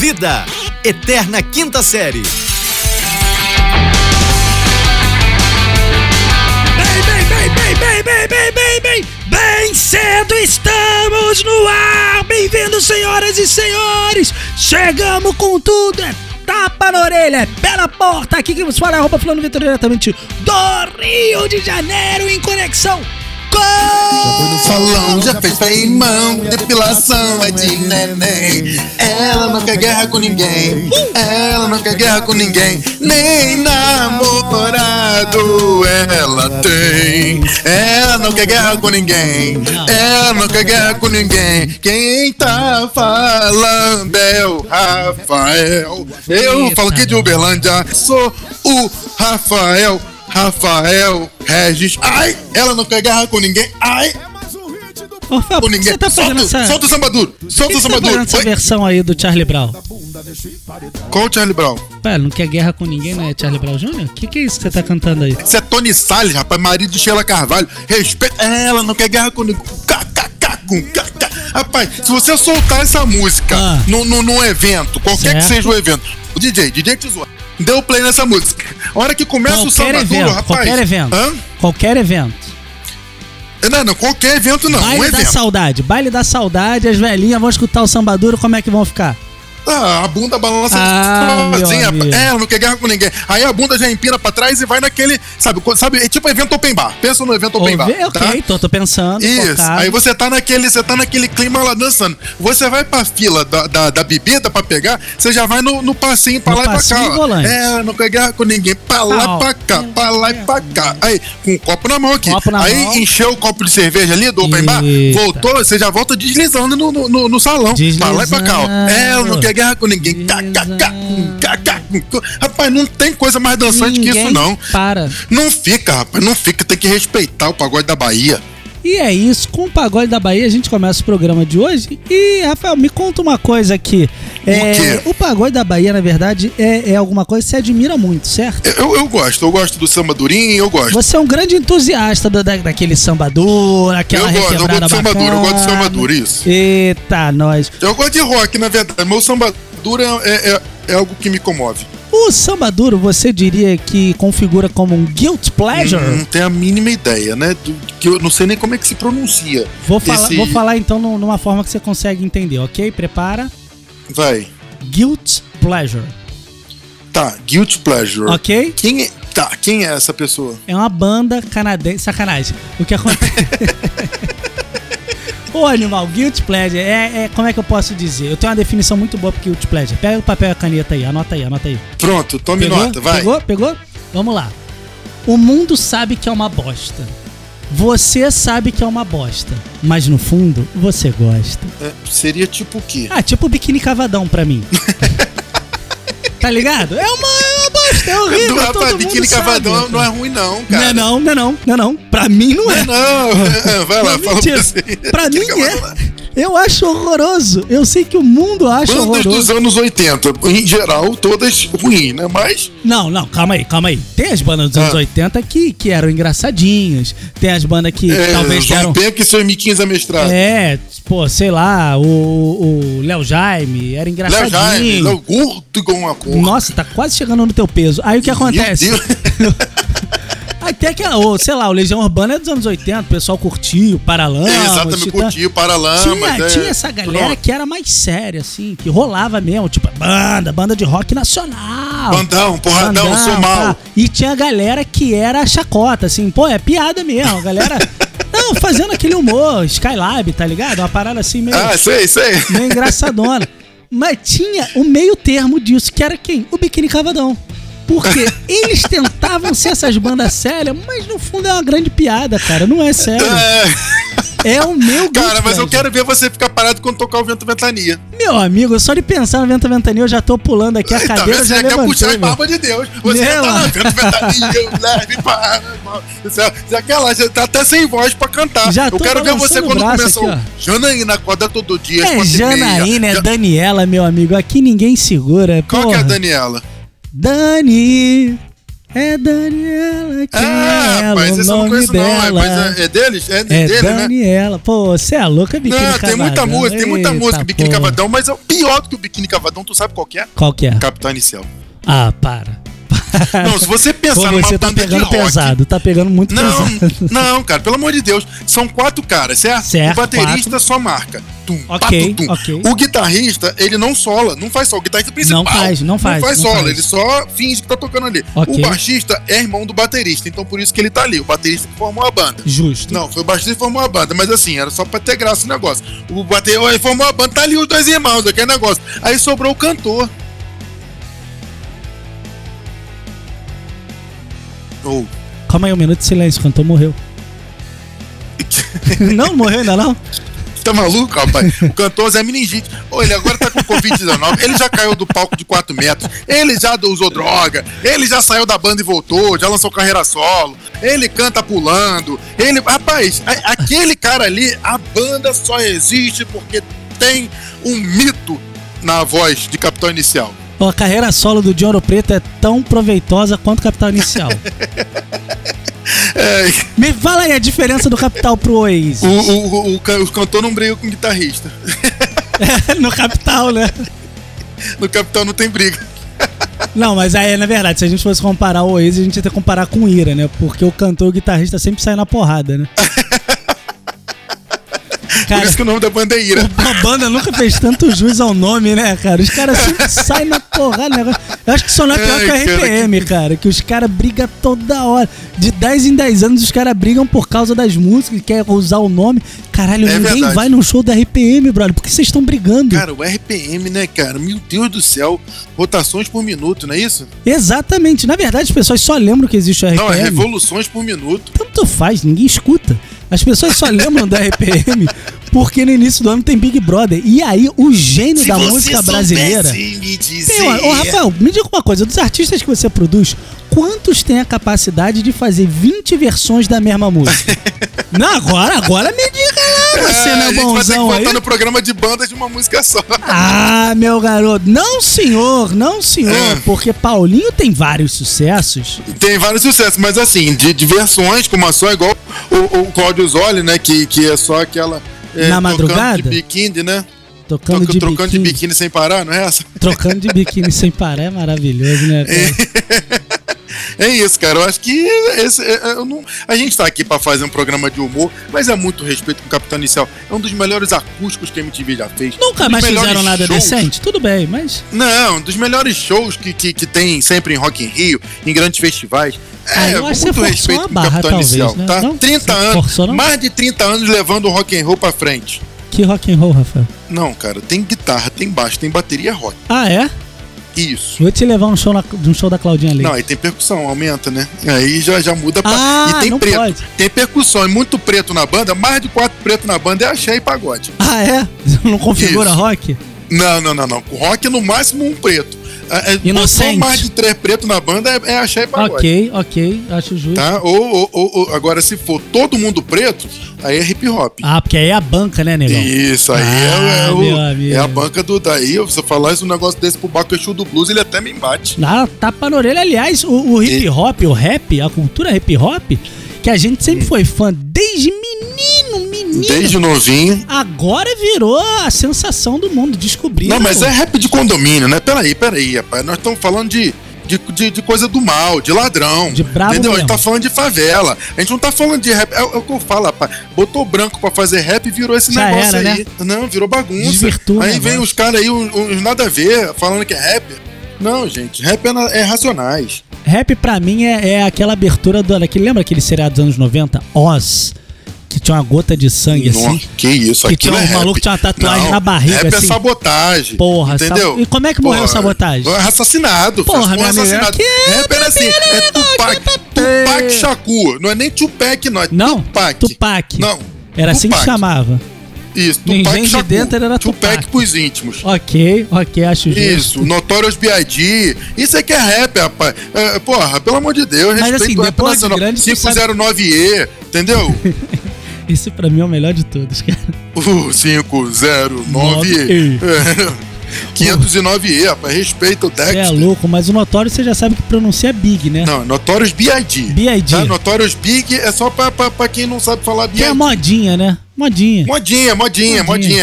Vida, Eterna Quinta Série. Bem cedo estamos no ar. Bem-vindos, senhoras e senhores. Chegamos com tudo. É tapa na orelha, é pé na porta. Aqui que vos fala é arroba Fulano de Tal, diretamente do Rio de Janeiro, em conexão com... Salão, já fez peimão, depilação é de neném. Ela não quer guerra com ninguém, ela não quer guerra com ninguém. Nem namorado ela tem. Ela não quer guerra com ninguém, ela não quer guerra com ninguém. Quem tá falando é o Rafael. Eu falo aqui de Uberlândia, sou o Rafael. Rafael Regis. Ai, ela não quer guerra com ninguém. Ai, ô, Fábio, com ninguém. Você tá fazendo solta o samba duro. Solta o samba duro. Essa versão aí do Charlie Brown. Qual o Charlie Brown? Ué, não quer guerra com ninguém, né? Charlie Brown Jr.? O que é isso que você tá cantando aí? Isso é Tony Salles, rapaz, marido de Sheila Carvalho. Respeita. Ela não quer guerra com ninguém. Rapaz, se você soltar essa música num evento, qualquer certo. Que seja o evento, o DJ te zoa. Deu play nessa música. A hora que começa qualquer o samba duro, rapaz. Qualquer evento. Hã? Qualquer evento. Não, qualquer evento não. Baile da saudade. Baile da saudade, as velhinhas vão escutar o samba duro, como é que vão ficar? Ah, a bunda balança sozinha. Ela não quer guerra com ninguém. Aí a bunda já empina pra trás e vai naquele. Sabe, é tipo evento open bar. Pensa no evento open bar. Ok, tá? tô pensando. Isso. Focado. Aí você tá naquele clima lá dançando. Você vai pra fila da bebida pra pegar, você já vai no passinho pra lá e pra cá. Ela não quer guerra com ninguém. Pra lá e pra cá, pra lá e pra cá. Aí, com um copo na mão aqui. Aí encheu o copo de cerveja ali do open bar, voltou, você já volta deslizando no salão. Pra lá e pra cá. Ela não quer guerra com ninguém. Rapaz, não tem coisa mais dançante que isso, não. Para. Não fica, rapaz, não fica. Tem que respeitar o pagode da Bahia. E é isso, com o pagode da Bahia a gente começa o programa de hoje. E, Rafael, me conta uma coisa aqui. O pagode da Bahia, na verdade, é alguma coisa que você admira muito, certo? Eu gosto do samba durinho, eu gosto. Você é um grande entusiasta daquele samba duro, aquela requebrada bacana. Eu gosto de samba duro, isso. Eita, nós. Eu gosto de rock, na verdade, meu samba duro é algo que me comove. O samba duro, você diria que configura como um guilt pleasure? Não tenho a mínima ideia, né? Que eu não sei nem como é que se pronuncia. Vou falar então numa forma que você consegue entender, ok? Prepara. Vai. Guilt pleasure. Tá, guilt pleasure. Ok? Quem é essa pessoa? É uma banda canadense. Sacanagem. O que acontece... Ô, animal, guilty pleasure é como é que eu posso dizer? Eu tenho uma definição muito boa pro guilty pleasure. Pega o papel e a caneta aí, anota aí. Pronto, tome nota, vai. Pegou? Vamos lá. O mundo sabe que é uma bosta. Você sabe que é uma bosta. Mas no fundo, você gosta. Seria tipo o quê? Tipo Biquíni Cavadão pra mim. Tá ligado? É uma bosta, é horrível, todo mundo sabe. Biquíni Cavadão não é ruim não, cara. Não é não. Pra mim não é. Não, vai lá, fala pra você. Pra mim é. Eu acho horroroso. Eu sei que o mundo acha horroroso. Bandas dos anos 80, em geral, todas ruins, né? Mas... Não, calma aí. Tem as bandas dos anos 80 que eram engraçadinhas. Tem as bandas que talvez eram... Bem que seu M15 amestrado. Sei lá, o Léo Jaime era engraçadinho. Léo Jaime, Léo Gordo igual uma cor. Nossa, tá quase chegando no teu peso. Aí o que acontece? Até que, sei lá, o Legião Urbana é dos anos 80, o pessoal curtia o Paralama. Exatamente, curtia o Paralama. Tinha essa galera que era mais séria, assim, que rolava mesmo, tipo, banda de rock nacional. Bandão, porradão, sou mal. E tinha a galera que era chacota, assim, é piada mesmo, a galera... Não, fazendo aquele humor, Skylab, tá ligado? Uma parada assim meio... sei. Meio engraçadona. Mas tinha o meio termo disso, que era quem? O Biquíni Cavadão. Porque eles tentavam ser essas bandas sérias, mas no fundo é uma grande piada, cara. Não é sério. É o meu gosto. Cara, mas eu quero ver você ficar parado quando tocar o Vento Ventania. Meu amigo, só de pensar no Vento Ventania, eu já tô pulando aqui a cadeira, já levantei. Você quer puxar a barba de Deus. Você já tá lá, Vento Ventania, leve para... Você tá até sem voz pra cantar. Eu quero ver você quando começou. Janaína, acorda todo dia. Janaína, Daniela, meu amigo. Aqui ninguém segura. Qual que é a Daniela? Dani, É Daniela que é rapaz, o essa nome eu não conheço dela. Não, é deles? É dele, Daniela. Né? Daniela. Pô, você é louca, Biquíni Cavadão. Tem muita música, Biquíni Cavadão, mas é o pior do que o Biquíni Cavadão, tu sabe qual que é? Qual que é? Capital Inicial. Ah, para. Não, se você pensar numa banda de rock... Você tá pegando pesado, tá pegando muito pesado. Não, cara, pelo amor de Deus. São quatro caras, certo? O baterista só marca. Tum, okay, pato, tum. Okay. O guitarrista, ele não sola, não faz solo. O guitarrista principal não faz solo. Ele só finge que tá tocando ali. Okay. O baixista é irmão do baterista, então por isso que ele tá ali. O baterista que formou a banda. Justo. Não, foi o baixista que formou a banda, mas assim, era só pra ter graça o negócio. O baterista, ele formou a banda, tá ali os dois irmãos, aquele negócio. Aí sobrou o cantor. Oh. Calma aí, um minuto de silêncio, o cantor morreu. Não, morreu ainda não? Tá maluco, rapaz? O cantor Zé Meningite. Ele agora tá com Covid-19. Ele já caiu do palco de 4 metros. Ele já usou droga. Ele já saiu da banda e voltou. Já lançou carreira solo. Ele canta pulando. Ele, rapaz, aquele cara ali, a banda só existe porque tem um mito na voz de Capital Inicial. A carreira solo do Di Ouro Preto é tão proveitosa quanto Capital Inicial. Me fala aí a diferença do Capital pro Oasis. O cantor não briga com o guitarrista. No Capital, né? No Capital não tem briga. Não, mas aí, na verdade, se a gente fosse comparar o Oasis, a gente ia ter que comparar com o Ira, né? Porque o cantor e o guitarrista sempre saem na porrada, né? Cara, por isso que o nome da banda é Ira. A banda nunca fez tanto juiz ao nome, né, cara? Os caras sempre saem na porrada. Né? Eu acho que só não é pior que a RPM, cara. Que os caras brigam toda hora. De 10 em 10 anos, os caras brigam por causa das músicas, quer usar o nome. Caralho, ninguém vai no show da RPM, brother. Por que vocês estão brigando? Cara, o RPM, né, cara? Meu Deus do céu. Rotações por minuto, não é isso? Exatamente. Na verdade, as pessoas só lembram que existe o RPM. Não, é revoluções por minuto. Tanto faz, ninguém escuta. As pessoas só lembram da RPM porque no início do ano tem Big Brother. E aí, o gênio da música brasileira... Rafael, me diga uma coisa. Dos artistas que você produz, quantos têm a capacidade de fazer 20 versões da mesma música? Não, agora me diga lá, você não é bonzão aí. A gente vai ter que voltar no programa de bandas de uma música só. Ah, meu garoto. Não, senhor. Porque Paulinho tem vários sucessos. Mas assim, de versões, como a só, igual o Cláudio Zoli, né? Que é só aquela... Na madrugada? Tocando de biquíni, né? Trocando de biquíni sem parar, não é essa? Trocando de biquíni sem parar é maravilhoso, né? É isso, cara. Eu acho que a gente tá aqui pra fazer um programa de humor, mas é muito respeito com o Capital Inicial. É um dos melhores acústicos que a MTV já fez. Nunca mais fizeram nada decente, tudo bem, mas... Não, um dos melhores shows que tem sempre em Rock in Rio, em grandes festivais. Eu acho muito respeito com o Capital Inicial, né? Tá? Não, 30 anos, forçou, mais de 30 anos levando o rock and roll pra frente. Que rock and roll, Rafael? Não, cara, tem guitarra, tem baixo, tem bateria rock. Ah, é? Isso. Vou te levar num show da Claudinha Leite. Não, aí tem percussão, aumenta, né? Aí já muda pra... E tem preto. Pode. Tem percussão e muito preto na banda, mais de 4 pretos na banda é axé e pagode. Ah, é? Não configura isso. Rock? Não. Rock no máximo um preto. Inocente. Só mais de 3 pretos na banda é axé e pagode. Ok, acho justo. Tá? Ou agora, se for todo mundo preto, aí é hip hop. Ah, porque aí é a banca, né, negão? Isso, aí é a banca do... Daí, se eu falar isso, um negócio desse pro Bacachu do Blues, ele até me embate. Ah, tapa na orelha. Aliás, o hip hop, o rap, a cultura hip hop, que a gente sempre foi fã desde menino. Desde novinho. Agora virou a sensação do mundo, descobrindo. Não, mas é rap de condomínio, né? Peraí, rapaz. Nós estamos falando de coisa do mal, de ladrão. De brabo, entendeu? Mesmo. A gente tá falando de favela. A gente não tá falando de rap. É o que eu falo, rapaz. Botou branco pra fazer rap e virou esse negócio era, aí. Né? Não, virou bagunça. Desvirtua, aí vem os caras aí, os nada a ver, falando que é rap. Não, gente. Rap é Racionais. Rap pra mim é aquela abertura do... Lembra aquele seriado dos anos 90? Oz. Que tinha uma gota de sangue, não, assim. Que isso, que tinha um maluco que tinha uma tatuagem na barriga, rap assim. É sabotagem. Porra, entendeu? E como é que morreu o sabotagem? Assassinado. Porra, meu assassinado. Rap era assim, é Tupac Shakur. Não é nem Tupac, não. Tupac. Não. Era Tupac. Assim que chamava. Isso, Tupac Shakur. De dentro era Tupac pros íntimos. Ok, acho justo. Isso, Notorious B.I.G. Isso aqui é rap, rapaz. Porra, pelo amor de Deus. Mas assim, depois do grande... 509E, entendeu? Esse pra mim é o melhor de todos, cara. 509. 509E, rapaz, respeita o Dexter. É louco, mas o Notorious você já sabe que pronuncia Big, né? Não, Notorious B.I.G. B.I.G. Tá? Notorious Big é só pra quem não sabe falar B.I.G. É modinha, né? Modinha.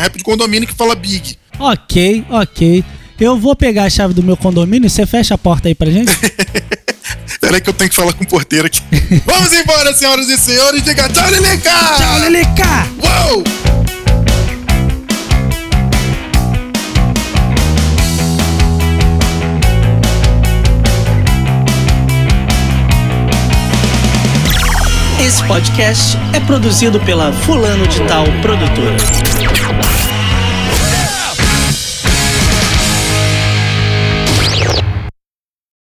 Rap de condomínio que fala Big. Ok. Eu vou pegar a chave do meu condomínio, você fecha a porta aí pra gente? Peraí que eu tenho que falar com o porteiro aqui. Vamos embora, senhoras e senhores. Diga tchau, Lilica! Tchau, Lilica! Uou! Esse podcast é produzido pela Fulano de Tal Produtora.